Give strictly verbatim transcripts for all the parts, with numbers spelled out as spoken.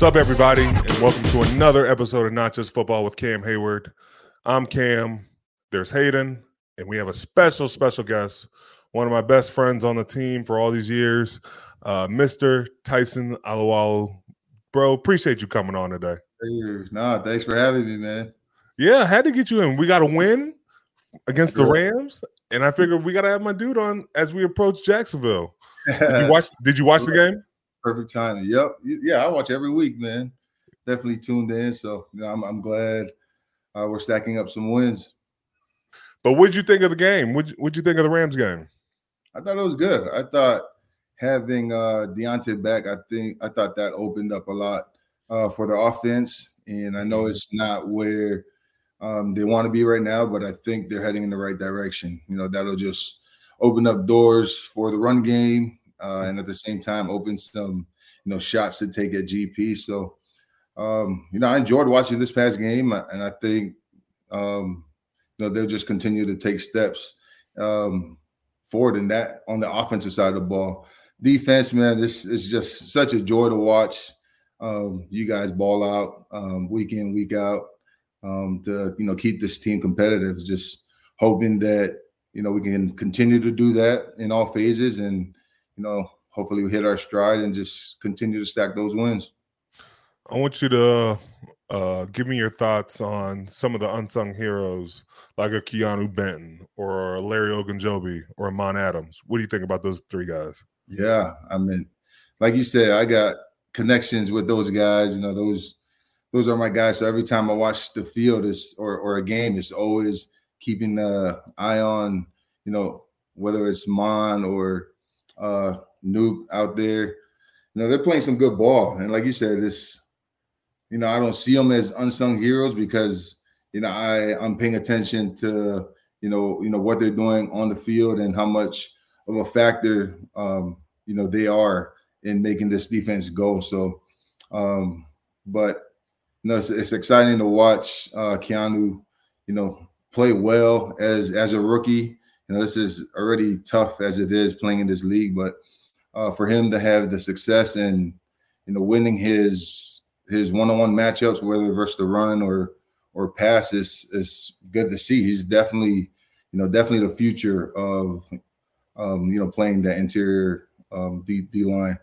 What's up, everybody, and welcome to another episode of Not Just Football with Cam Heyward. I'm Cam, there's Hayden, and we have a special, special guest, one of my best friends on the team for all these years, uh, Mister Tyson Alualu. Bro, appreciate you coming on today. Hey, nah, thanks for having me, man. Yeah, I had to get you in. We got a win against the Rams, and I figured we got to have my dude on as we approach Jacksonville. Did you watch, did you watch the game? Perfect timing. Yep. Yeah, I watch every week, man. Definitely tuned in. So, you know, I'm, I'm glad uh, we're stacking up some wins. But what'd you think of the game? What'd, what'd you think of the Rams game? I thought it was good. I thought having uh, Deontay back, I think I thought that opened up a lot uh, for the offense. And I know it's not where um, they want to be right now, but I think they're heading in the right direction. You know, that'll just open up doors for the run game. Uh, and at the same time, open some, you know, shots to take at G P. So, um, you know, I enjoyed watching this past game, and I think, um, you know, they'll just continue to take steps um, forward in that on the offensive side of the ball. Defense, man, this is just such a joy to watch. Um, you guys ball out um, week in, week out um, to, you know, keep this team competitive. Just hoping that, you know, we can continue to do that in all phases and, you know, hopefully we hit our stride and just continue to stack those wins. I want you to uh, give me your thoughts on some of the unsung heroes, like a Keanu Benton or a Larry Ogunjobi or a Mon Adams. What do you think about those three guys? Yeah, I mean, like you said, I got connections with those guys. You know, those those are my guys. So every time I watch the field is or or a game, it's always keeping an eye on, you know, whether it's Mon or uh Nuke out there. You know, they're playing some good ball, and like you said, this, you know, I don't see them as unsung heroes because, you know, I I'm paying attention to, you know, you know what they're doing on the field and how much of a factor um you know they are in making this defense go. So um but you know, it's, it's exciting to watch uh Keanu, you know, play well as as a rookie. You know, this is already tough as it is playing in this league, but uh, for him to have the success and, you know, winning his his one-on-one matchups, whether versus the run or or pass, is is good to see. He's definitely, you know, definitely the future of, um, you know, playing that interior um, D, D line.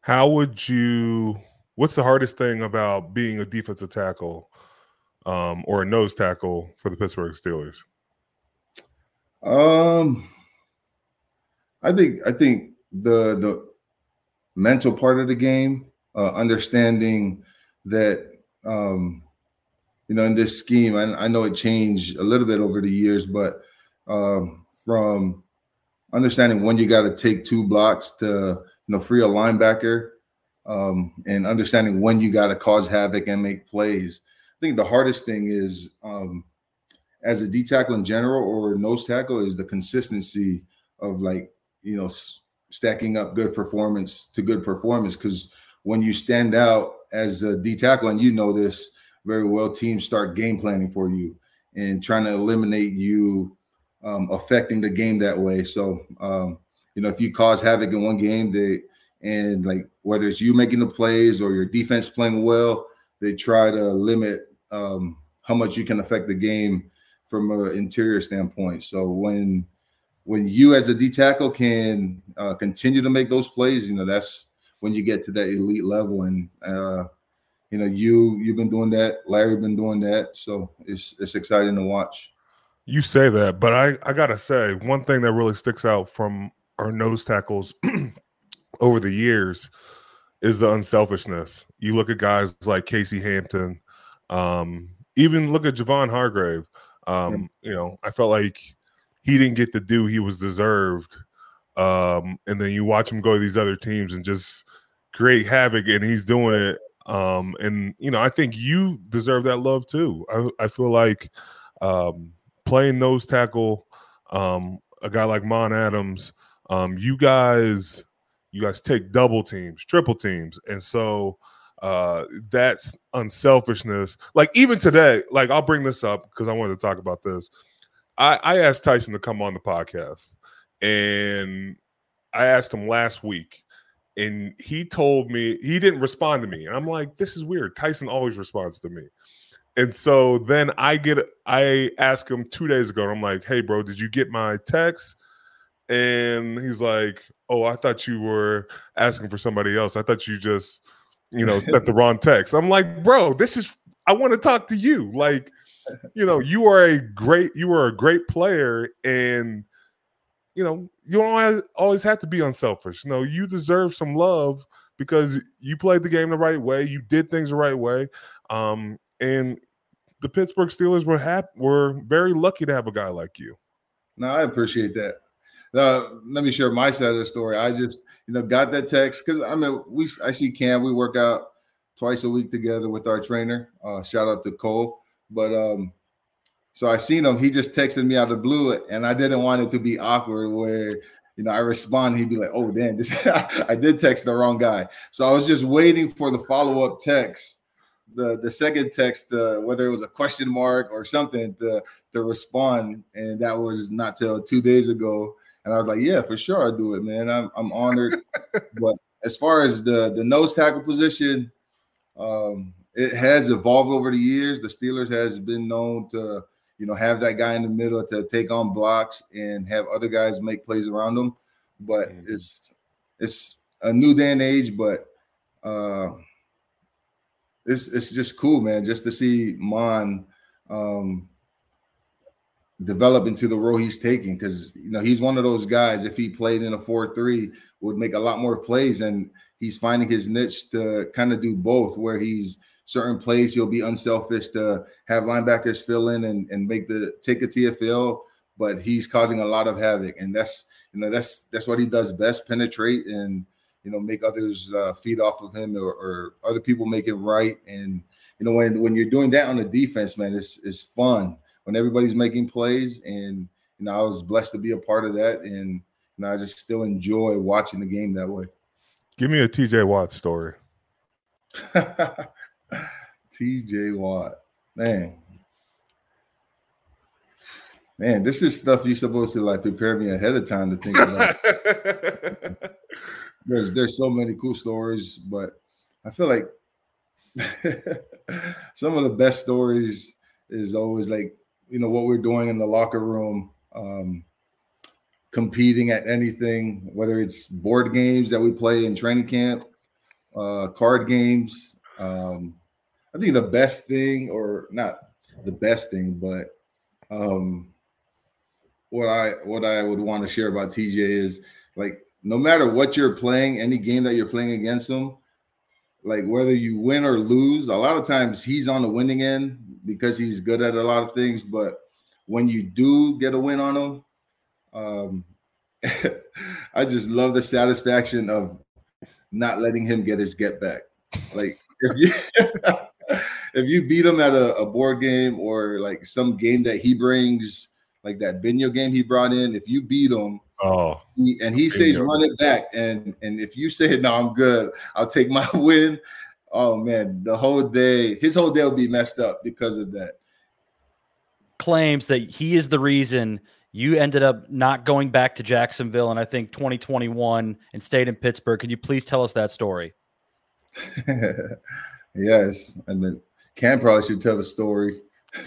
How would you? What's the hardest thing about being a defensive tackle um, or a nose tackle for the Pittsburgh Steelers? Um, I think I think the the mental part of the game, uh, understanding that um, you know, in this scheme, I, I know it changed a little bit over the years, but um, from understanding when you got to take two blocks to, you know, free a linebacker, um, and understanding when you got to cause havoc and make plays. I think the hardest thing is, um, as a D tackle in general or nose tackle, is the consistency of, like, you know, stacking up good performance to good performance. Because when you stand out as a D tackle, and you know this very well, teams start game planning for you and trying to eliminate you um, affecting the game that way. So, um, you know, if you cause havoc in one game, they and like whether it's you making the plays or your defense playing well, they try to limit um, how much you can affect the game from an interior standpoint. So when when you as a D tackle can uh, continue to make those plays, you know, that's when you get to that elite level. And uh, you know, you you've been doing that. Larry been doing that. So it's it's exciting to watch. You say that, but I I gotta say one thing that really sticks out from our nose tackles over the years is the unselfishness. You look at guys like Casey Hampton, um, even look at Javon Hargrave. Um, you know, I felt like he didn't get the due he was deserved. Um, and then you watch him go to these other teams and just create havoc, and he's doing it. Um, and, you know, I think you deserve that love too. I, I feel like um, playing nose tackle, um, a guy like Mon Adams, um, you guys, you guys take double teams, triple teams. And so Uh, that's unselfishness. Like, even today, like, I'll bring this up because I wanted to talk about this. I, I asked Tyson to come on the podcast, and I asked him last week, and he told me he didn't respond to me. And I'm like, this is weird. Tyson always responds to me. And so then I get, I asked him two days ago, and I'm like, hey, bro, did you get my text? And he's like, oh, I thought you were asking for somebody else. I thought you just, you know, sent the wrong text. I'm like, bro, this is, I want to talk to you. Like, you know, you are a great, you are a great player, and, you know, you don't always have to be unselfish. You know, you deserve some love because you played the game the right way. You did things the right way. Um, and the Pittsburgh Steelers were happy, were very lucky to have a guy like you. No, I appreciate that. Uh, let me share my side of the story. I just, you know, got that text because, I mean, we I see Cam. We work out twice a week together with our trainer. Uh, shout out to Cole. But um, so I seen him. He just texted me out of the blue, and I didn't want it to be awkward where, you know, I respond. He'd be like, oh, damn, this, I did text the wrong guy. So I was just waiting for the follow-up text, the the second text, uh, whether it was a question mark or something, to, to respond. And that was not till two days ago. And I was like, yeah, for sure I'll do it, man. I'm I'm honored. But as far as the, the nose tackle position, um, it has evolved over the years. The Steelers has been known to, you know, have that guy in the middle to take on blocks and have other guys make plays around them. But mm-hmm. it's it's a new day and age, but uh, it's it's just cool, man, just to see Mon um, – develop into the role he's taking, because, you know, he's one of those guys, if he played in a four three, would make a lot more plays, and he's finding his niche to kind of do both, where he's certain plays he'll be unselfish to have linebackers fill in and, and make the take a T F L, but he's causing a lot of havoc, and that's, you know, that's that's what he does best, penetrate and, you know, make others uh, feed off of him, or, or other people make it right. And, you know, when when you're doing that on the defense, man, it's it's fun when everybody's making plays. And, you know, I was blessed to be a part of that, and, you know, I just still enjoy watching the game that way. Give me a T J Watt story. T J Watt, man. Man, this is stuff you're supposed to, like, prepare me ahead of time to think about. There's, there's so many cool stories, but I feel like some of the best stories is always, like, you know, what we're doing in the locker room, um, competing at anything, whether it's board games that we play in training camp, uh, card games. Um, I think the best thing, or not the best thing, but um, what I what I would want to share about T J is, like, no matter what you're playing, any game that you're playing against him, like, whether you win or lose, a lot of times he's on the winning end because he's good at a lot of things. But when you do get a win on him, um, I just love the satisfaction of not letting him get his get back. Like, if you if you beat him at a, a board game, or like some game that he brings, like that Benio game he brought in, if you beat him, oh, he, and he says, run it back. And and if you say, no, I'm good, I'll take my win. Oh, man, the whole day, his whole day will be messed up because of that. Claims that he is the reason you ended up not going back to Jacksonville in, I think, twenty twenty-one and stayed in Pittsburgh. Can you please tell us that story? Yes. I mean, Cam probably should tell the story.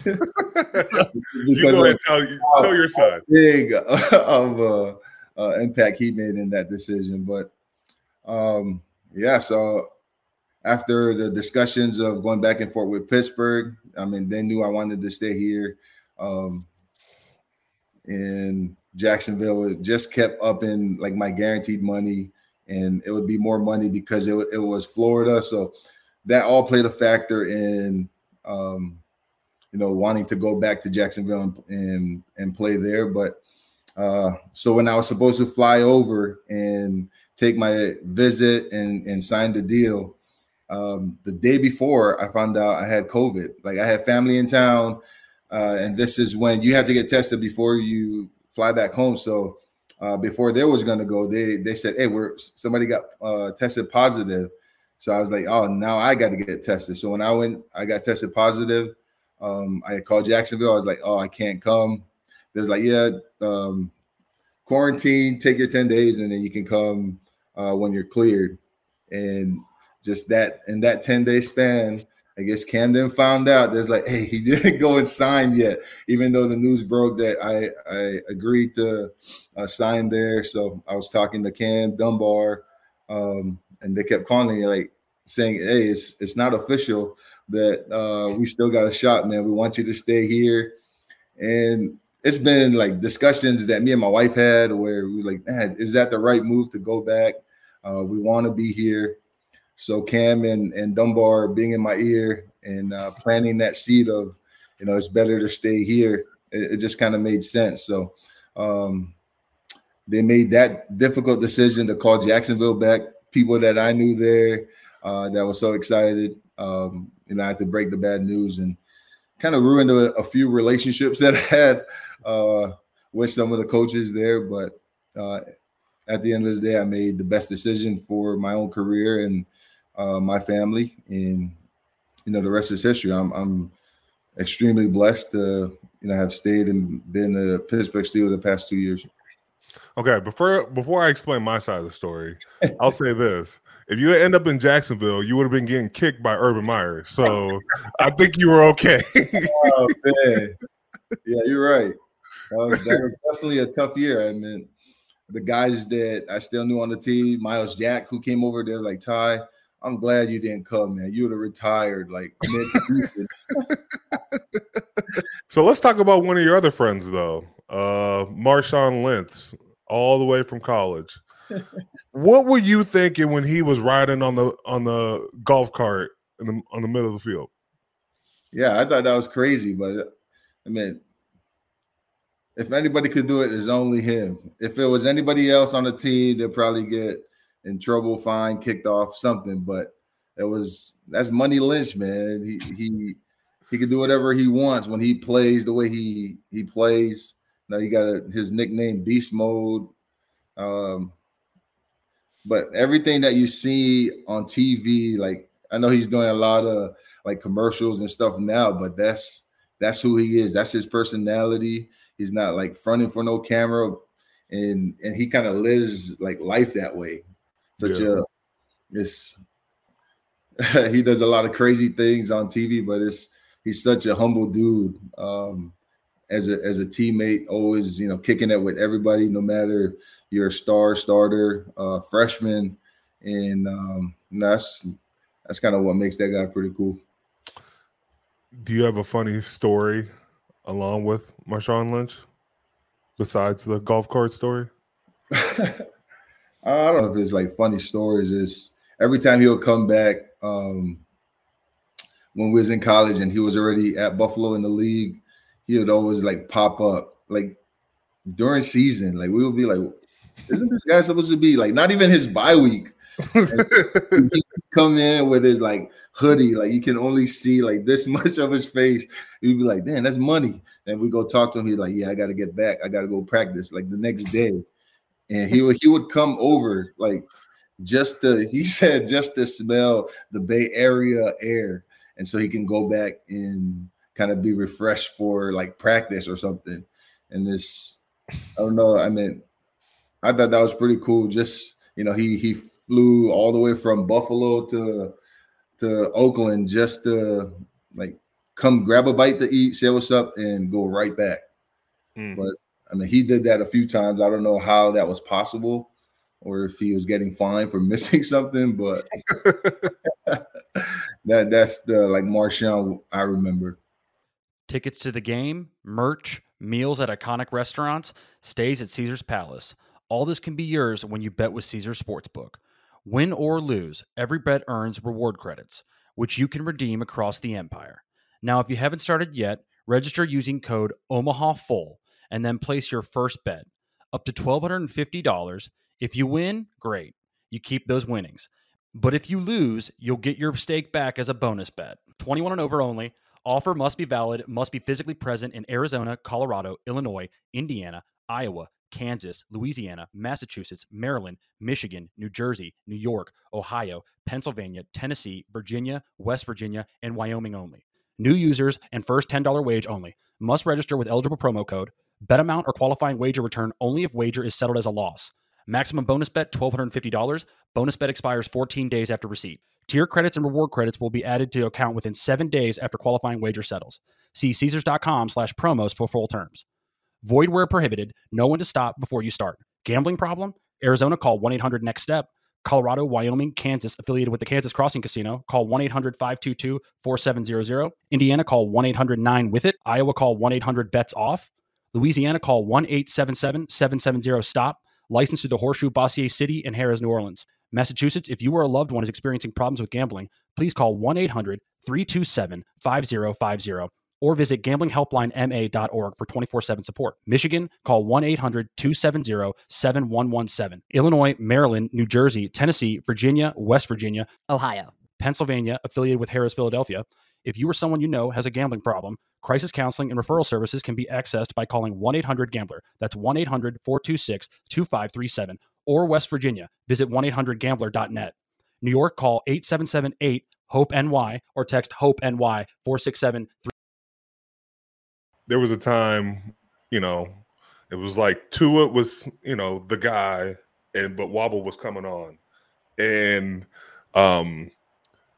You go ahead and tell, tell your side. Big of uh, uh, impact he made in that decision. But, um, yeah, so after the discussions of going back and forth with Pittsburgh, I mean, they knew I wanted to stay here. Um, and Jacksonville, it just kept up in, like, my guaranteed money, and it would be more money because it, it was Florida. So that all played a factor in um, – you know, wanting to go back to Jacksonville and and, and play there. But uh, so when I was supposed to fly over and take my visit and, and sign the deal, um, the day before I found out I had COVID. Like, I had family in town, uh, and this is when you have to get tested before you fly back home. So uh, before they was going to go, they they said, hey, we're somebody got uh, tested positive. So I was like, oh, now I got to get tested. So when I went, I got tested positive. Um, I called Jacksonville. I was like, oh, I can't come. They was like, yeah, um, quarantine, take your ten days, and then you can come uh, when you're cleared. And just that in that ten-day span, I guess Cam then found out there's like, hey, he didn't go and sign yet, even though the news broke that I, I agreed to uh, sign there. So I was talking to Cam Dunbar, um, and they kept calling me, like, saying, hey, it's it's not official, but uh, we still got a shot, man. We want you to stay here. And it's been, like, discussions that me and my wife had where we were like, man, is that the right move to go back? Uh, we want to be here. So Cam and, and Dunbar being in my ear and uh, planting that seed of, you know, it's better to stay here. It, it just kind of made sense. So um, they made that difficult decision to call Jacksonville back, people that I knew there uh, that was so excited. Um, and I had to break the bad news and kind of ruined a, a few relationships that I had uh, with some of the coaches there. But uh, at the end of the day, I made the best decision for my own career and Uh, my family, and you know the rest is history. I'm I'm extremely blessed to you know have stayed and been a Pittsburgh Steelers the past two years. Okay, before before I explain my side of the story, I'll say this: if you end up in Jacksonville, you would have been getting kicked by Urban Meyer. So I think you were okay. Oh, man. Yeah, you're right. That was, that was definitely a tough year. I mean, the guys that I still knew on the team, Miles Jack, who came over there, like Ty. I'm glad you didn't come, man. You would have retired like mid-season. So let's talk about one of your other friends, though, uh, Marshawn Lynch, all the way from college. What were you thinking when he was riding on the on the golf cart in the on the middle of the field? Yeah, I thought that was crazy, but I mean, if anybody could do it, it's only him. If it was anybody else on the team, they'd probably get in trouble, fine, kicked off, something. But it was that's Money Lynch, man. He he he can do whatever he wants when he plays the way he he plays. Now he got a, his nickname Beast Mode. Um, but everything that you see on T V, like I know he's doing a lot of like commercials and stuff now, but that's that's who he is. That's his personality. He's not like fronting for no camera, and and he kind of lives like life that way. Such yeah. a, it's, he does a lot of crazy things on T V, but it's, he's such a humble dude um, as a, as a teammate, always, you know, kicking it with everybody, no matter you're a star, starter, uh, freshman. And um, that's, that's kind of what makes that guy pretty cool. Do you have a funny story along with Marshawn Lynch besides the golf cart story? I don't know if it's like funny stories. It's every time he'll come back um, when we was in college and he was already at Buffalo in the league, he would always like pop up like during season. Like we would be like, isn't this guy supposed to be like not even his bye week? He'd come in with his like hoodie. Like you can only see like this much of his face. You'd be like, damn, that's Money. And we go talk to him. He's like, yeah, I got to get back. I got to go practice like the next day. And he would he would come over like just to he said just to smell the Bay Area air, and so he can go back and kind of be refreshed for like practice or something. And this, I don't know. I mean, I thought that was pretty cool. Just you know, he he flew all the way from Buffalo to to Oakland just to like come grab a bite to eat, say what's up, and go right back. Mm. But I mean, he did that a few times. I don't know how that was possible or if he was getting fined for missing something, but that that's the, like, Marshawn I remember. Tickets to the game, merch, meals at iconic restaurants, stays at Caesar's Palace. All this can be yours when you bet with Caesar's Sportsbook. Win or lose, every bet earns reward credits, which you can redeem across the empire. Now, if you haven't started yet, register using code OMAHAFULL. And then place your first bet up to one thousand two hundred fifty dollars. If you win, great. You keep those winnings. But if you lose, you'll get your stake back as a bonus bet. twenty-one and over only. Offer must be valid. Must be physically present in Arizona, Colorado, Illinois, Indiana, Iowa, Kansas, Louisiana, Massachusetts, Maryland, Michigan, New Jersey, New York, Ohio, Pennsylvania, Tennessee, Virginia, West Virginia, and Wyoming only. New users and first ten dollars wage only. Must register with eligible promo code. Bet amount or qualifying wager return only if wager is settled as a loss. Maximum bonus bet, one thousand two hundred fifty dollars. Bonus bet expires fourteen days after receipt. Tier credits and reward credits will be added to account within seven days after qualifying wager settles. See Caesars.com slash promos for full terms. Void where prohibited. Know when to stop before you start. Gambling problem? Arizona, call one eight hundred next step. Colorado, Wyoming, Kansas, affiliated with the Kansas Crossing Casino, call one eight hundred five two two four seven zero zero. Indiana, call one eight hundred nine with it. Iowa, call one eight hundred bets off. Louisiana, call one eight seven seven seven seven zero stop. Licensed to the Horseshoe, Bossier City, and Harrah's, New Orleans. Massachusetts, if you or a loved one is experiencing problems with gambling, please call one eight hundred three two seven five zero five zero or visit gambling helpline m a dot org for twenty-four seven support. Michigan, call one eight hundred two seven zero seven one one seven. Illinois, Maryland, New Jersey, Tennessee, Virginia, West Virginia, Ohio, Pennsylvania, affiliated with Harrah's, Philadelphia. If you or someone you know has a gambling problem, crisis counseling and referral services can be accessed by calling one eight hundred gambler. That's one eight hundred four two six two five three seven. Or West Virginia, visit one eight hundred gambler dot net. New York, call eight seven seven eight hope N Y or text HOPE-NY four six seven three. There was a time, you know, it was like Tua was, you know, the guy, and but Wobble was coming on. And, um,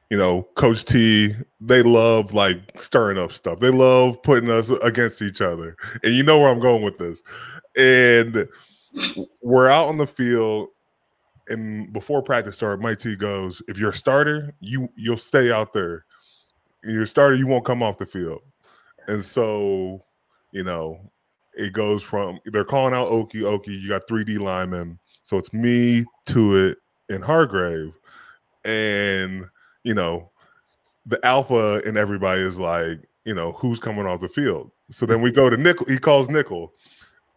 you know, Coach T, they love, like, stirring up stuff. They love putting us against each other. And you know where I'm going with this. And we're out on the field, and before practice started, Mike T goes, if you're a starter, you, you'll stay out there. If you're a starter, you won't come off the field. And so, you know, it goes from they're calling out Okie Okie. You got three D linemen, so it's me, Tua, and Hargrave, and you know, the alpha and everybody is like, you know, who's coming off the field. So then we go to Nickel. He calls Nickel,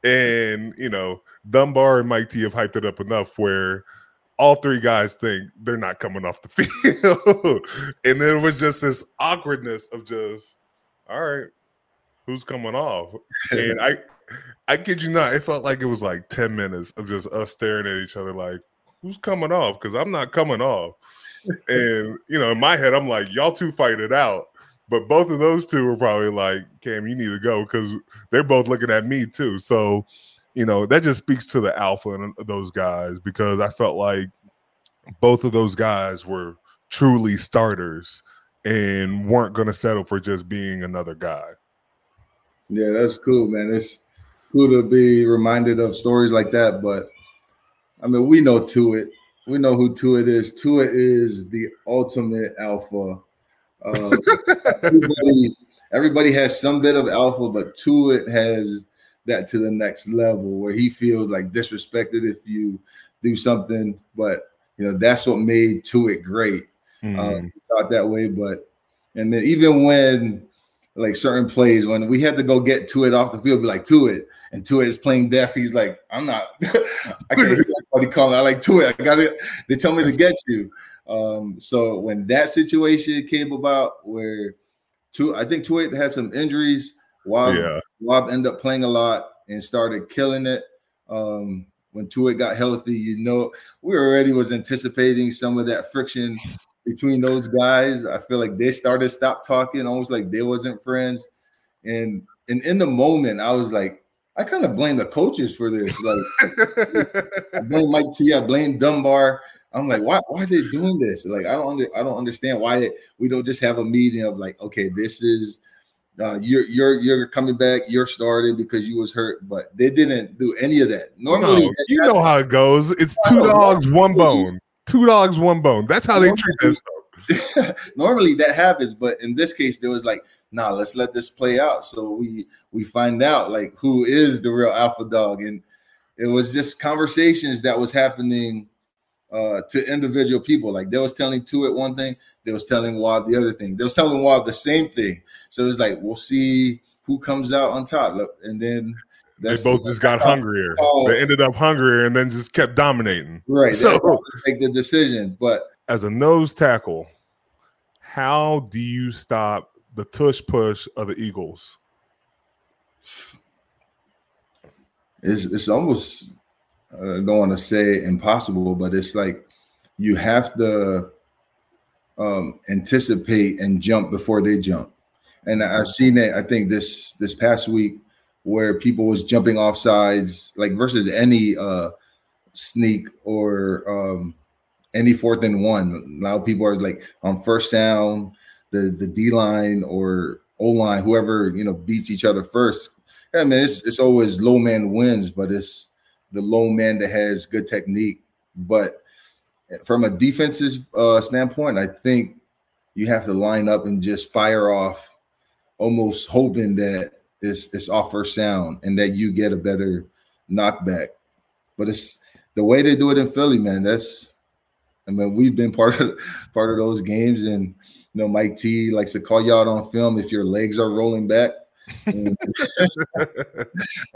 and you know, Dunbar and Mike T have hyped it up enough where all three guys think they're not coming off the field, and then it was just this awkwardness of just, all right, who's coming off? And I I kid you not, it felt like it was like ten minutes of just us staring at each other like, who's coming off? Because I'm not coming off. And, you know, in my head, I'm like, y'all two fight it out. But both of those two were probably like, Cam, you need to go, because they're both looking at me too. So, you know, that just speaks to the alpha in those guys, because I felt like both of those guys were truly starters and weren't going to settle for just being another guy. Yeah, that's cool, man. It's cool to be reminded of stories like that, but, I mean, we know Tua. We know who Tua is. Tua is the ultimate alpha. Uh, everybody, everybody has some bit of alpha, but Tua has that to the next level where he feels like disrespected if you do something, but, you know, that's what made Tua great. Mm-hmm. Um, thought that way, but and then even when like certain plays, when we had to go get to it off the field, be like to it, and to it is playing deaf. He's like, I'm not. I can't hear anybody calling. I like to it. I got it. They tell me to get you. Um, so when that situation came about, where two, I think Tua had some injuries. Wob, yeah. Wob ended up playing a lot and started killing it. Um, when Tua got healthy, you know, we already was anticipating some of that friction between those guys. I feel like they started stop talking, almost like they wasn't friends. And and in the moment, I was like, I kind of blame the coaches for this. Like, I blame Mike T, I blame Dunbar. I'm like, why why are they doing this? Like, I don't under, I don't understand why they, we don't just have a meeting of like, okay, this is uh, you're you're you're coming back, you're starting because you was hurt, but they didn't do any of that. Normally, no, you know how it goes. It's two dogs, one bone. Two dogs, one bone. That's how they treat this stuff. Normally that happens, but in this case, there was like, nah, let's let this play out. So we we find out like who is the real alpha dog. And it was just conversations that was happening uh, to individual people. Like they was telling Tua one thing, they was telling Wob the other thing. They was telling Wob the same thing. So it was like, we'll see who comes out on top. And then That's they both just got hungrier. Oh. They ended up hungrier and then just kept dominating. Right. So they make the decision. But as a nose tackle, how do you stop the tush push of the Eagles? It's it's almost I don't want to say impossible, but it's like you have to um, anticipate and jump before they jump. And I've seen it. I think this this past week, where people was jumping off sides, like versus any uh, sneak or um, any fourth and one. A lot of people are like on first down, the the D line or O line, whoever you know beats each other first. Yeah, man, it's it's always low man wins, but it's the low man that has good technique. But from a defensive uh, standpoint, I think you have to line up and just fire off, almost hoping that it's it's off first down and that you get a better knockback. But it's the way they do it in Philly, man. That's, I mean, we've been part of part of those games, and you know, Mike T likes to call you out on film if your legs are rolling back, and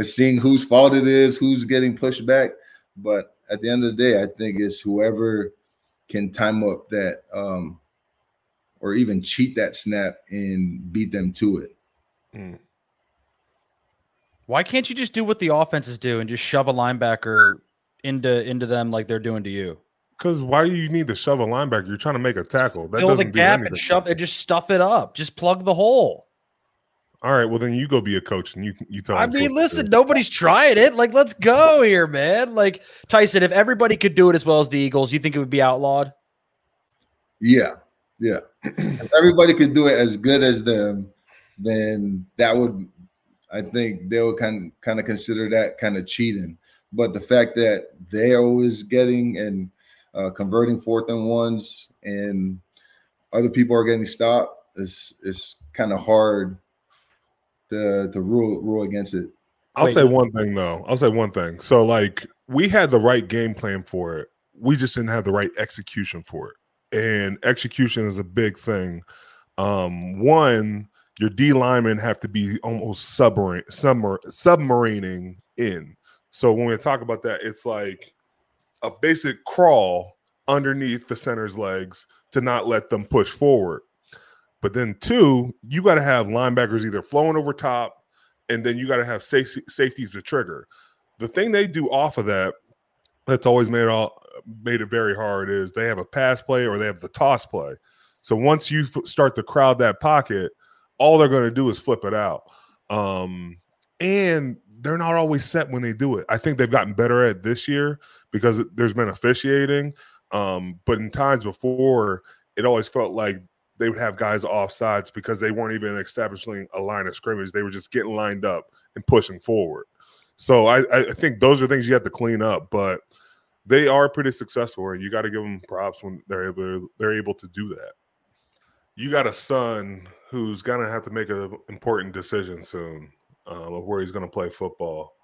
seeing whose fault it is, who's getting pushed back. But at the end of the day, I think it's whoever can time up that um, or even cheat that snap and beat them to it. Mm. Why can't you just do what the offenses do and just shove a linebacker into into them like they're doing to you? Because why do you need to shove a linebacker? You're trying to make a tackle. That Fill the gap and shove it. Just stuff it up. Just plug the hole. All right, well, then you go be a coach and you you tell I mean, listen, nobody's trying it. Like, let's go here, man. Like, Tyson, if everybody could do it as well as the Eagles, you think it would be outlawed? Yeah, yeah. If everybody could do it as good as them, then that would – I think they would kind of, kind of consider that kind of cheating. But the fact that they're always getting and uh, converting fourth and ones and other people are getting stopped, is it's kind of hard to, to rule, rule against it. I'll Wait. say one thing, though. I'll say one thing. So, like, we had the right game plan for it. We just didn't have the right execution for it. And execution is a big thing. Um, one – Your D linemen have to be almost submarine, submar- submarining in. So when we talk about that, it's like a basic crawl underneath the center's legs to not let them push forward. But then two, you got to have linebackers either flowing over top, and then you got to have safety, safeties to trigger. The thing they do off of that that's always made it, all, made it very hard is they have a pass play or they have the toss play. So once you f- start to crowd that pocket, all they're going to do is flip it out. Um, and they're not always set when they do it. I think they've gotten better at this year because there's been officiating. Um, but in times before, it always felt like they would have guys offsides because they weren't even establishing a line of scrimmage. They were just getting lined up and pushing forward. So I, I think those are things you have to clean up. But they are pretty successful, and you got to give them props when they're able, they're able to do that. You got a son who's going to have to make an important decision soon uh, of where he's going to play football.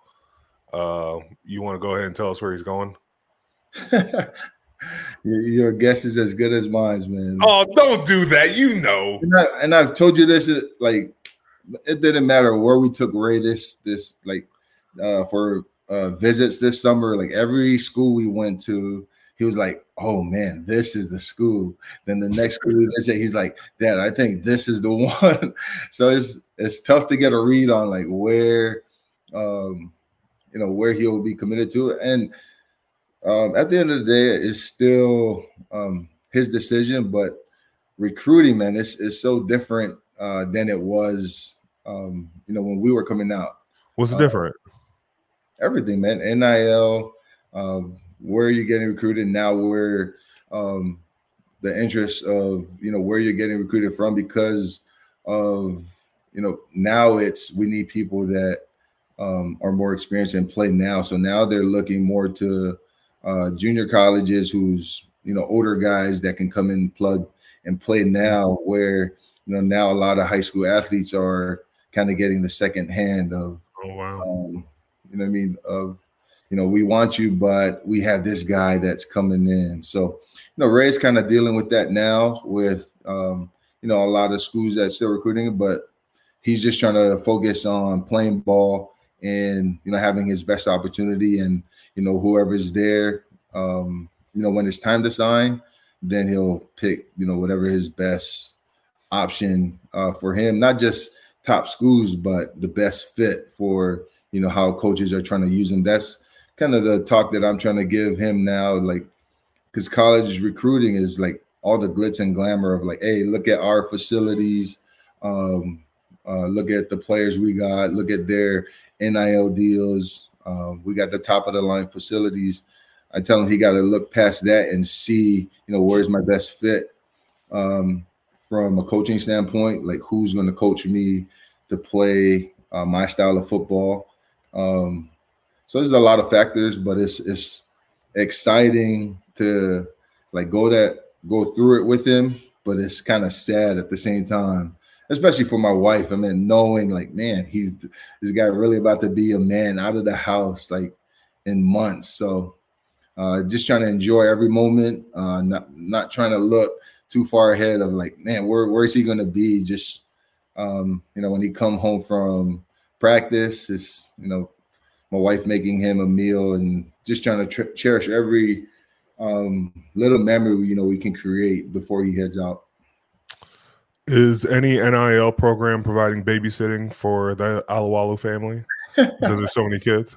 Uh, you want to go ahead and tell us where he's going? your, your guess is as good as mine, man. Oh, don't do that. You know. And, I, and I've told you this, like, it didn't matter where we took Ray this, this like, uh, for uh, visits this summer. Like, every school we went to, he was like, oh, man, this is the school. Then the next school, he's like, Dad, I think this is the one. So it's it's tough to get a read on, like, where, um, you know, where he'll be committed to. And um, at the end of the day, it's still um, his decision. But recruiting, man, it's, it's so different uh, than it was, um, you know, when we were coming out. What's uh, different? Everything, man. N I L, um where are you getting recruited now? Where um, the interest of, you know, where you're getting recruited from, because of, you know, now it's, we need people that um, are more experienced and play now. So now they're looking more to uh, junior colleges who's, you know, older guys that can come in, plug and play now, where, you know, now a lot of high school athletes are kind of getting the second hand of, oh, wow. um, you know what I mean? Of, you know, we want you, but we have this guy that's coming in. So, you know, Ray's kind of dealing with that now with, um, you know, a lot of schools that's still recruiting, but he's just trying to focus on playing ball and, you know, having his best opportunity. And, you know, whoever's there, um, you know, when it's time to sign, then he'll pick, you know, whatever his best option uh, for him, not just top schools, but the best fit for, you know, how coaches are trying to use him. That's kind of the talk that I'm trying to give him now, like, because college recruiting is like all the glitz and glamour of like, hey, look at our facilities, um, uh, look at the players we got, look at their N I L deals, um, we got the top of the line facilities. I tell him he got to look past that and see, you know, where's my best fit um, from a coaching standpoint, like who's going to coach me to play uh, my style of football. Um, so there's a lot of factors, but it's it's exciting to like go that go through it with him, but it's kind of sad at the same time, especially for my wife. I mean, knowing like, man, he's this guy really about to be a man out of the house like in months. So uh, just trying to enjoy every moment, uh, not not trying to look too far ahead of like, man, where where is he going to be? Just um, you know, when he come home from practice, it's, you know, my wife making him a meal and just trying to tr- cherish every um, little memory, you know, we can create before he heads out. Is any N I L program providing babysitting for the Alualu family? Because there's so many kids.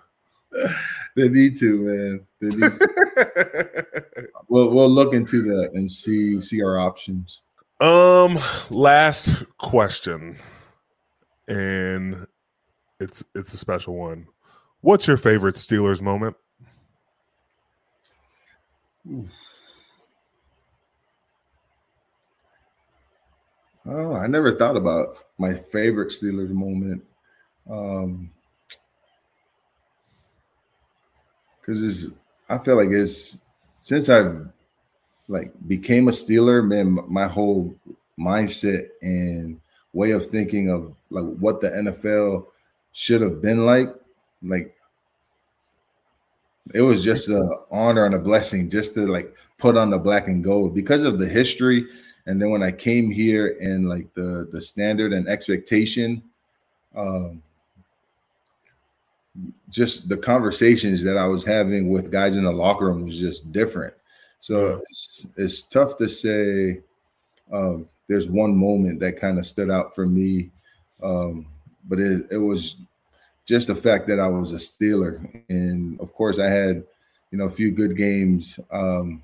They need to, man. They need to. We'll we'll look into that and see see our options. Um, last question, and it's it's a special one. What's your favorite Steelers moment? Ooh. Oh, I never thought about my favorite Steelers moment. Um, because I feel like it's since I've like became a Steeler, man, my whole mindset and way of thinking of like what the N F L should have been like, like it was just an honor and a blessing just to like put on the black and gold because of the history. And then when I came here and like the, the standard and expectation, um, just the conversations that I was having with guys in the locker room was just different. So yeah. it's, it's tough to say um, there's one moment that kind of stood out for me. Um, but it, it was just the fact that I was a Steeler. And of course I had, you know, a few good games um,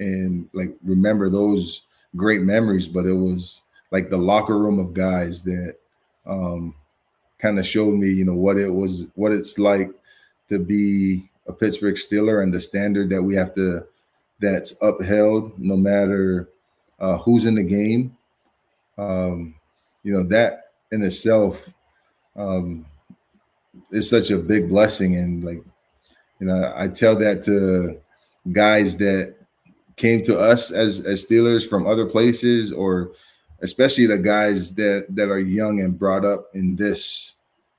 and like remember those great memories, but it was like the locker room of guys that um, kind of showed me, you know, what it was, what it's like to be a Pittsburgh Steeler and the standard that we have to, that's upheld no matter uh, who's in the game. Um, you know, that in itself um, is such a big blessing. And like, you know, I tell that to guys that came to us as, as Steelers from other places, or especially the guys that, that are young and brought up in this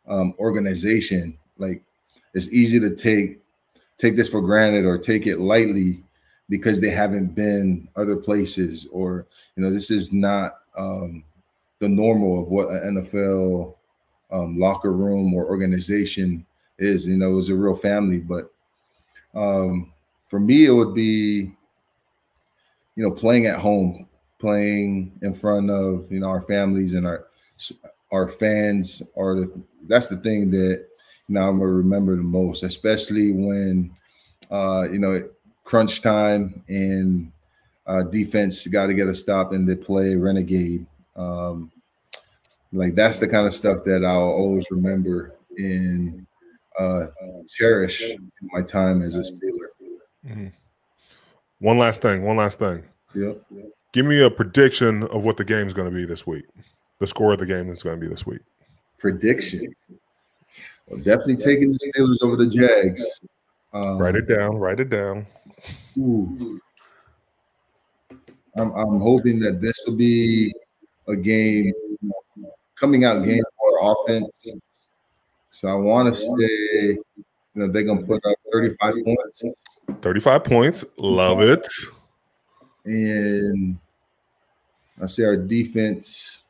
um, organization. Like it's easy to take, take this for granted or take it lightly because they haven't been other places, or, you know, this is not um, the normal of what an N F L um, locker room or organization is. You know, it was a real family, but um, for me, it would be, you know, playing at home, playing in front of, you know, our families and our our fans are the, that's the thing that, you know, I'm gonna remember the most, especially when, uh, you know, crunch time and uh, defense got to get a stop and they play Renegade. Um, like that's the kind of stuff that I'll always remember and uh, cherish my time as a Steeler. Mm-hmm. One last thing, one last thing. Yep, yep. Give me a prediction of what the game's going to be this week. The score of the game is going to be this week. Prediction. Well, definitely taking the Steelers over the Jags. Um, write it down, write it down. Ooh. I'm, I'm hoping that this will be a game, coming out game for our offense. So I want to say, you know, they're going to put up thirty-five points. thirty-five points. Love it. And I say our defense,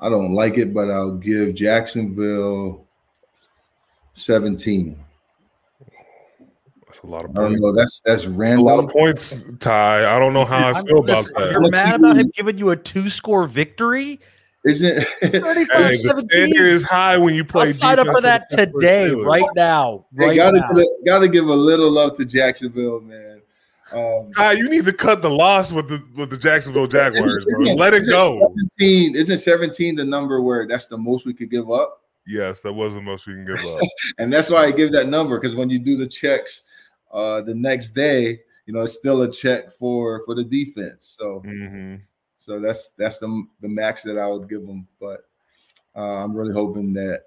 I don't like it, but I'll give Jacksonville seventeen. That's a lot of points. I don't know. That's, that's random. That's a lot of points, Ty. I don't know how I feel about that. You're mad about him giving you a two-score victory? Isn't the standard is high when you play? I'll sign up for that today, right now. Right hey, gotta, now, gotta give a little love to Jacksonville, man. Um, Ty, you need to cut the loss with the with the Jacksonville Jaguars, bro. Let it go. seventeen, isn't seventeen the number where that's the most we could give up? Yes, that was the most we can give up, and that's why I give that number because when you do the checks uh, the next day, you know, it's still a check for for the defense. So, mm-hmm. so that's that's the the max that I would give them. But uh, I'm really hoping that,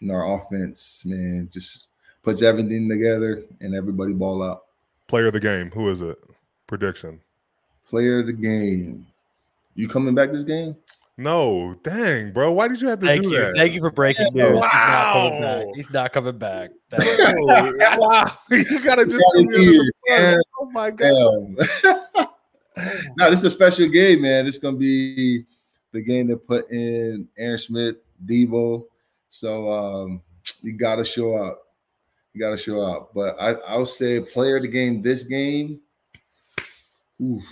you know, our offense, man, just puts everything together and everybody ball out. Player of the game, who is it? Prediction. Player of the game. You coming back this game? No, dang, bro. Why did you have to Thank do you. that? Thank you for breaking news. Wow. He's not coming back. He's not coming back. Wow. You got to just – oh, my God. No, this is a special game, man. This is going to be the game that put in Aaron Smith, Deebo. So um, you got to show up. You got to show up. But I, I'll say player of the game this game. Oof.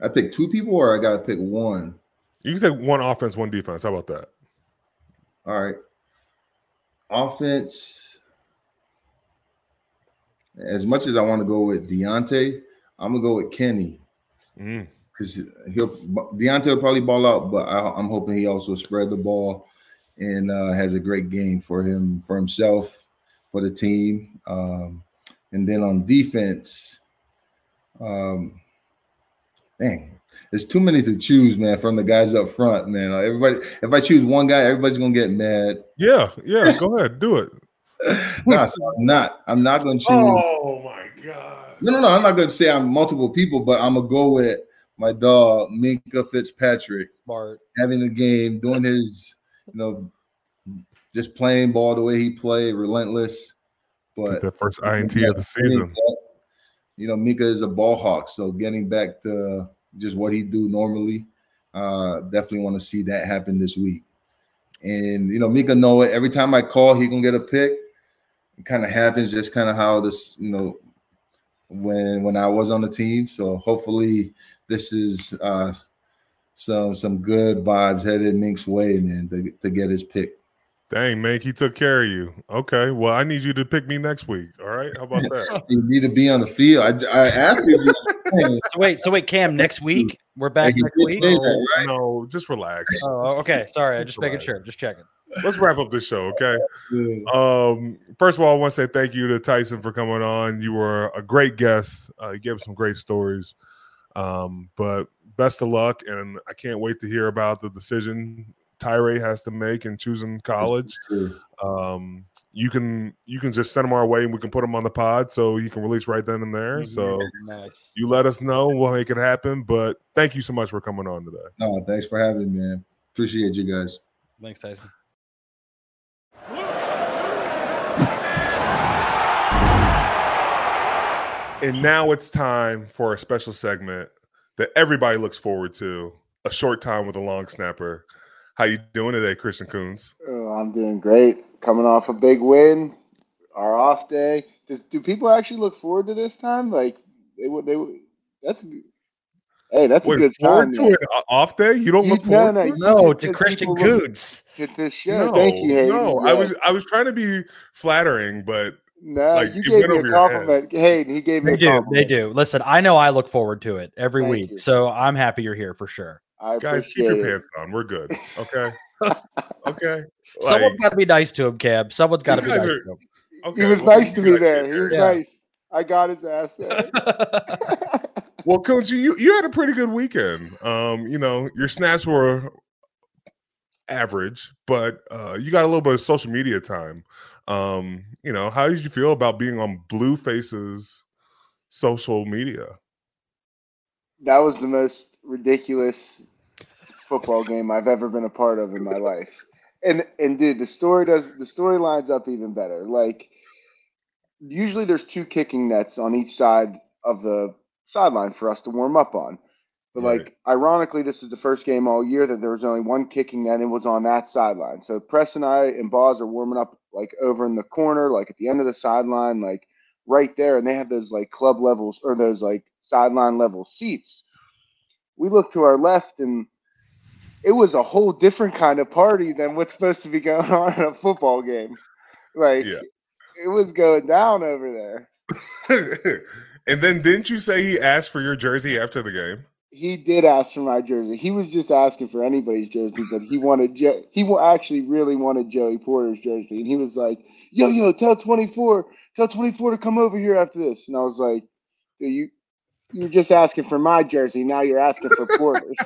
I pick two people or I got to pick one? You can take one offense, one defense. How about that? All right. Offense, as much as I want to go with Deontay, I'm going to go with Kenny. Because mm. he'll Deontay will probably ball out, but I, I'm hoping he also spread the ball and uh, has a great game for him, for himself, for the team. Um, and then on defense, um, dang, there's too many to choose, man, from the guys up front, man. Everybody, if I choose one guy, everybody's going to get mad. Yeah, yeah, go ahead, do it. No, so I'm not. I'm not going to choose. Oh, my God. No, no, no, I'm not going to say I'm multiple people, but I'm going to go with my dog, Minkah Fitzpatrick. Smart. Having a game, doing his, you know, just playing ball the way he played, relentless. But the first I N T of the season. You know, Minkah is a ball hawk, so getting back to just what he do normally, uh, definitely want to see that happen this week. And, you know, Minkah know it. Every time I call, he going to get a pick. It kind of happens, just kind of how this, you know, when when I was on the team. So hopefully this is uh, some some good vibes headed Mink's way, man, to, to get his pick. Dang, Mink, he took care of you. Okay, well, I need you to pick me next week. All right, how about that? You need to be on the field. I, I asked you. So wait, so wait, Cam, next week we're back yeah, next week. That, right? No, just relax. Oh, okay. Sorry, I just, just making sure. Just checking. Let's wrap up this show, okay? Um, first of all, I want to say thank you to Tyson for coming on. You were a great guest. Uh, you gave us some great stories. Um, but best of luck, and I can't wait to hear about the decision Tyree has to make in choosing college. Um, you can you can just send him our way, and we can put him on the pod, so you can release right then and there. So nice. You let us know, we'll make it happen. But thank you so much for coming on today. No, thanks for having me, man. Appreciate you guys. Thanks, Tyson. And now it's time for a special segment that everybody looks forward to: a short time with a long snapper. How you doing today, Christian Kuntz? Oh, I'm doing great. Coming off a big win, our off day. Does, do people actually look forward to this time? Like they would. They would. That's hey, that's Wait, a good time. To an off day? You don't you, look forward no, no, to no to Christian Kuntz. To this show. No, Thank you. Hayden. No, yeah. I was I was trying to be flattering, but no, like, you gave me a compliment. Hayden, he gave me they a do, compliment. They do. Listen, I know I look forward to it every Thank week, you. so I'm happy you're here for sure. I Guys, keep your pants it. on. We're good. Okay. Okay. Someone's like, got to be nice to him, Cab. Someone's got to be nice are, to him. Okay, he was well, nice to me there. He was yeah. nice. I got his ass there. Well, Coach, you, you had a pretty good weekend. Um, you know, your snaps were average, but uh, you got a little bit of social media time. Um, you know, how did you feel about being on Blueface's social media? That was the most ridiculous football game I've ever been a part of in my life, and and dude, the story does the story lines up even better. Like, usually there's two kicking nets on each side of the sideline for us to warm up on, but right. like ironically, this is the first game all year that there was only one kicking net, and it was on that sideline. So Press and I and Boz are warming up like over in the corner, like at the end of the sideline, like right there, and they have those like club levels or those like sideline level seats. We looked to our left, and it was a whole different kind of party than what's supposed to be going on in a football game. Like, yeah. It was going down over there. And then didn't you say he asked for your jersey after the game? He did ask for my jersey. He was just asking for anybody's jersey, but he wanted jo- he actually really wanted Joey Porter's jersey. And he was like, yo, yo, tell twenty-four tell twenty-four to come over here after this. And I was like, dude, you, you're just asking for my jersey. Now you're asking for Porter's.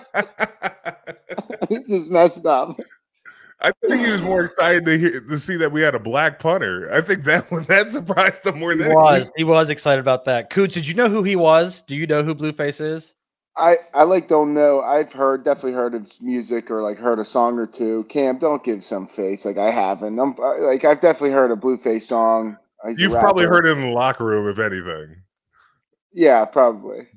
This is messed up. I think he was more excited to, hear, to see that we had a black punter. I think that one, that surprised him more he than was. It he was excited about that. Coots, did you know who he was? Do you know who Blueface is? I, I like don't know. I've heard definitely heard of music or like heard a song or two. Cam, don't give some face like I haven't. I'm like I've definitely heard a Blueface song. He's You've probably heard it in the locker room, if anything. Yeah, probably.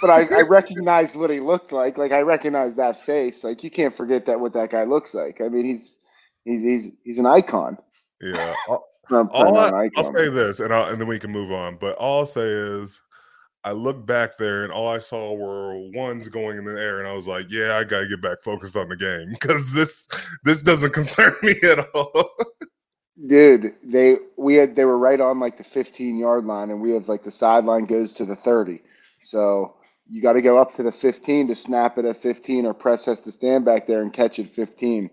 But I, I recognize what he looked like. Like I recognize that face. Like you can't forget that what that guy looks like. I mean, he's he's he's he's an icon. Yeah. I'll, I'm, all I'm I, icon. I'll say this, and I'll, and then we can move on. But all I'll say is, I looked back there, and all I saw were ones going in the air, and I was like, "Yeah, I gotta get back focused on the game because this this doesn't concern me at all." Dude, they we had they were right on like the fifteen yard line, and we have like the sideline goes to the thirty. So you got to go up to the fifteen to snap it at fifteen, or Press has to stand back there and catch it fifteen.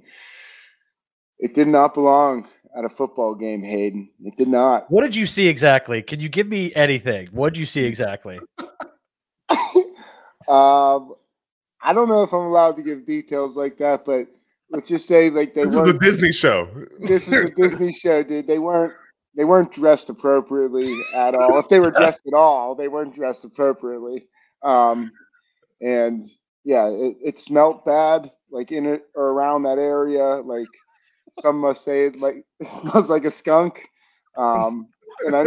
It did not belong at a football game, Hayden. It did not. What did you see exactly? Can you give me anything? What did you see exactly? um, I don't know if I'm allowed to give details like that, but let's just say like they. This is a Disney show. This is a Disney show, dude. They weren't. They weren't dressed appropriately at all. If they were dressed at all, they weren't dressed appropriately. Um, and yeah, it, it smelt bad, like in it or around that area. Like some must say, it like it smells like a skunk. Um, and I,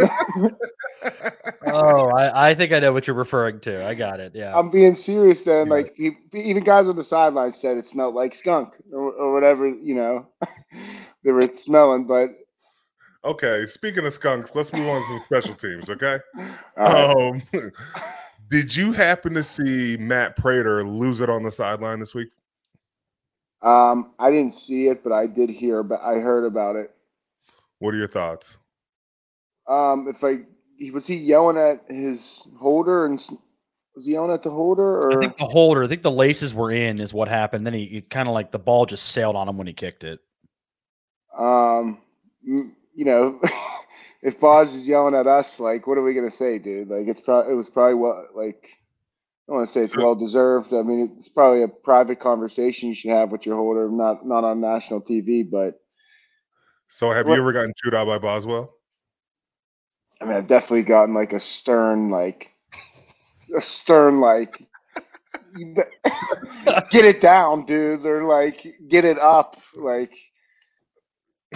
oh, I, I think I know what you're referring to. I got it. Yeah, I'm being serious. Then, like he, even guys on the sideline said it smelled like skunk or, or whatever. You know, they were smelling, but. Okay, speaking of skunks, let's move on to some special teams, okay? Um, did you happen to see Matt Prater lose it on the sideline this week? Um, I didn't see it, but I did hear, but I heard about it. What are your thoughts? Um, if I was he yelling at his holder and was he yelling at the holder? Or? I think the holder. I think the laces were in is what happened. Then he, he kind of like the ball just sailed on him when he kicked it. Um. M- You know, if Boz is yelling at us, like, what are we gonna say, dude? Like, it's probably it was probably well, like, I don't want to say it's well deserved. I mean, it's probably a private conversation you should have with your holder, not not on national T V. But so, have well, you ever gotten chewed out by Boswell? I mean, I've definitely gotten like a stern, like a stern, like get it down, dude, or like get it up, like.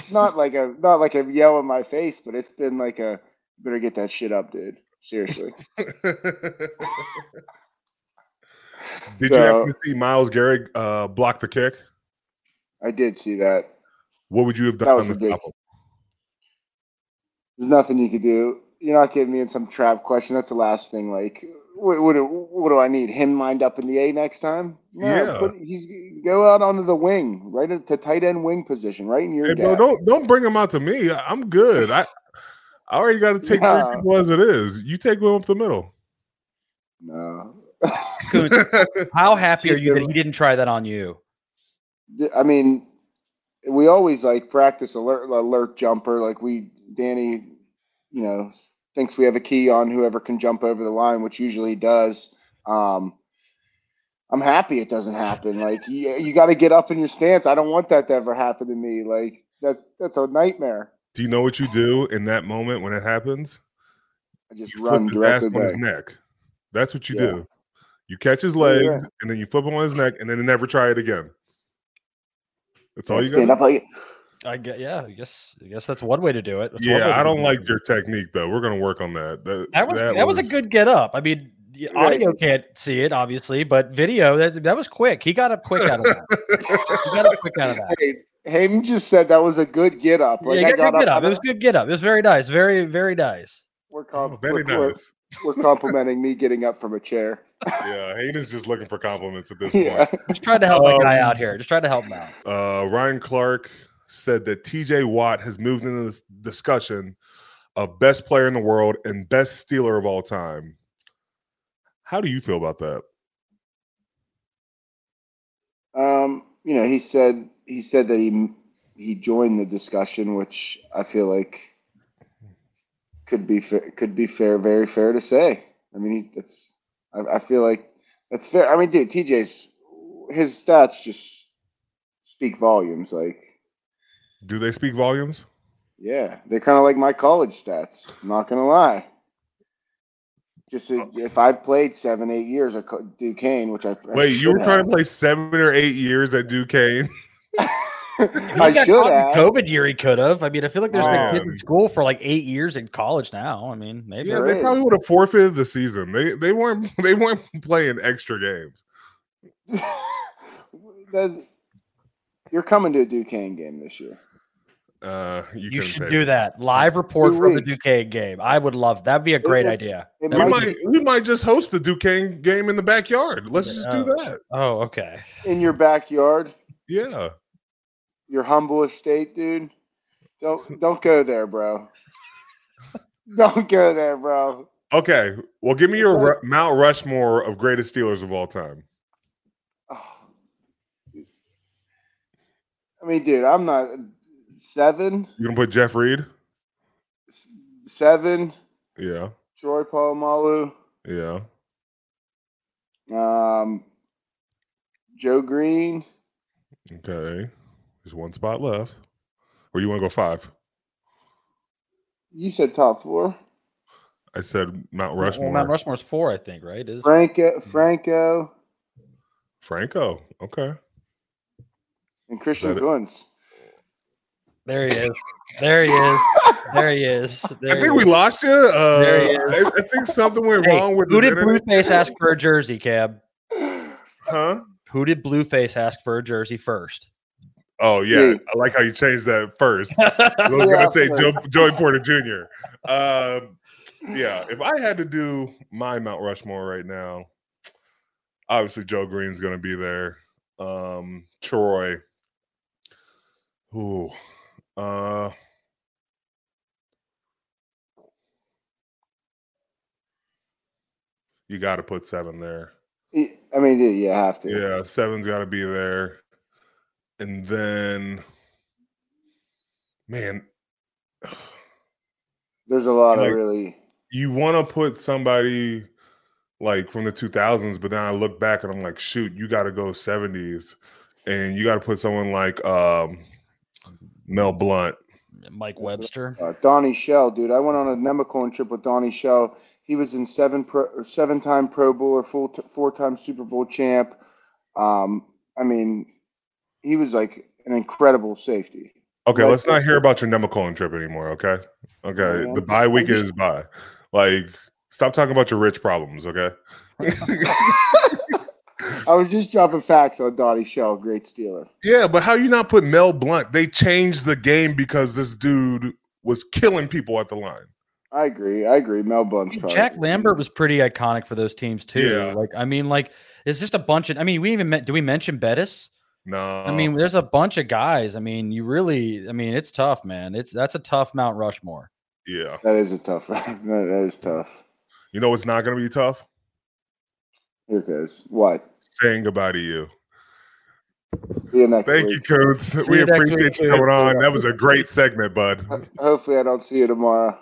Not like a not like a yell in my face, but it's been like a better get that shit up, dude. Seriously. Did so, you happen to see Myles Garrett uh, block the kick? I did see that. What would you have done? That was There's nothing you could do. You're not getting me in some trap question. That's the last thing. Like, what, what, what do I need? Him lined up in the A next time? No, yeah, but he's go out onto the wing, right at the tight end wing position, right in your. Hey, bro, don't don't bring him out to me. I'm good. I I already got to take no. three people as it is. You take one up the middle. No. How happy are you that he didn't try that on you? I mean, we always like practice alert alert jumper. Like we, Danny, you know. Thinks we have a key on whoever can jump over the line, which usually does. Um, I'm happy it doesn't happen. Like you, you got to get up in your stance. I don't want that to ever happen to me. Like that's that's a nightmare. Do you know what you do in that moment when it happens? I just you run directly back. On his neck. That's what you yeah. do. You catch his legs yeah. and then you flip him on his neck and then never try it again. That's all I you got. Like I get, yeah. I guess, I guess that's one way to do it. That's yeah, I don't like your technique though. We're gonna work on that. That, that was that, that was, was a good get up. I mean, right. Audio can't see it obviously, but video that that was quick. He got up quick out of that. He got up quick out of that. Hey, Hayden just said that was a good get up. Like, yeah, I got up, get up. It was good get up. It was very nice. Very very nice. We're com- oh, very we're, nice. We're, we're complimenting me getting up from a chair. Yeah, Hayden's just looking for compliments at this yeah. point. Just trying to help um, that guy out here. Just trying to help him out. Uh, Ryan Clark said that T J Watt has moved into this discussion of best player in the world and best Steeler of all time. How do you feel about that? Um, you know, he said he said that he he joined the discussion, which I feel like could be fair, could be fair, very fair to say. I mean, that's I, I feel like that's fair. I mean, dude, T J's his stats just speak volumes. Like, do they speak volumes? Yeah, they're kind of like my college stats. I'm not gonna lie. Just if I played seven, eight years at Duquesne, which I, I wait, you were have. trying to play seven or eight years at Duquesne. I should have. COVID year, he could have. I mean, I feel like there's um, been kids in school for like eight years in college now. I mean, maybe yeah, they is. probably would have forfeited the season. They they weren't they weren't playing extra games. That, you're coming to a Duquesne game this year. Uh, you, you should do it. that live report from the Duquesne game. I would love that. Be a great it, it, idea. It we might, might we might just host the Duquesne game in the backyard. Let's yeah. just do that. Oh, okay. In your backyard. Yeah. Your humble estate, dude. Don't don't go there, bro. Don't go there, bro. Okay. Well, give me your Ru- Mount Rushmore of greatest Steelers of all time. Oh. I mean, dude, I'm not. Seven. You're going to put Jeff Reed? Seven. Yeah. Troy Polamalu. Yeah. Um, Joe Green. Okay. There's one spot left. Or you want to go five? You said top four. I said Mount Rushmore. Well, Mount Rushmore's four, I think, right? Is Franco. Franco. Franco. Okay. And Christian Kuntz. There he is. There he is. There he is. There I think we is. lost you. Uh, there he is. I, I think something went hey, wrong with who did internet. Blueface ask for a jersey, Cab? Huh? Who did Blueface ask for a jersey first? Oh, yeah. Dude. I like how you changed that first. I was going to say Joe, Joey Porter Junior Uh, yeah. If I had to do my Mount Rushmore right now, obviously Joe Green's going to be there. Um, Troy. Ooh. Uh, you got to put seven there. I mean, you have to. Yeah, seven's got to be there. And then, man. There's a lot like, of really. You want to put somebody like from the two thousands, but then I look back and I'm like, shoot, you got to go seventies. And you got to put someone like, um, Mel Blount. Mike Webster. Uh, Donnie Shell, dude. I went on a Nemacolin trip with Donnie Shell. He was in seven pro, seven-time Pro Bowler, t- four-time Super Bowl champ. Um, I mean, he was like an incredible safety. Okay, like, let's not hear about your Nemacolin trip anymore, okay? Okay, yeah. The bye week just, is bye. Like, stop talking about your rich problems, okay? I was just dropping facts on Donnie Shell, great Steeler. Yeah, but how you not put Mel Blount? They changed the game because this dude was killing people at the line. I agree. I agree. Mel Blount's probably. Jack Lambert was pretty iconic for those teams too. Yeah. Like I mean, like it's just a bunch of. I mean, we even met, did we mention Bettis? No. I mean, there's a bunch of guys. I mean, you really. I mean, it's tough, man. It's that's a tough Mount Rushmore. Yeah, that is a tough. That is tough. You know what's not going to be tough? Here it goes. What? Saying goodbye to you. you Thank week. you, Coons. We you appreciate you coming on. That was a great segment, bud. Hopefully I don't see you tomorrow.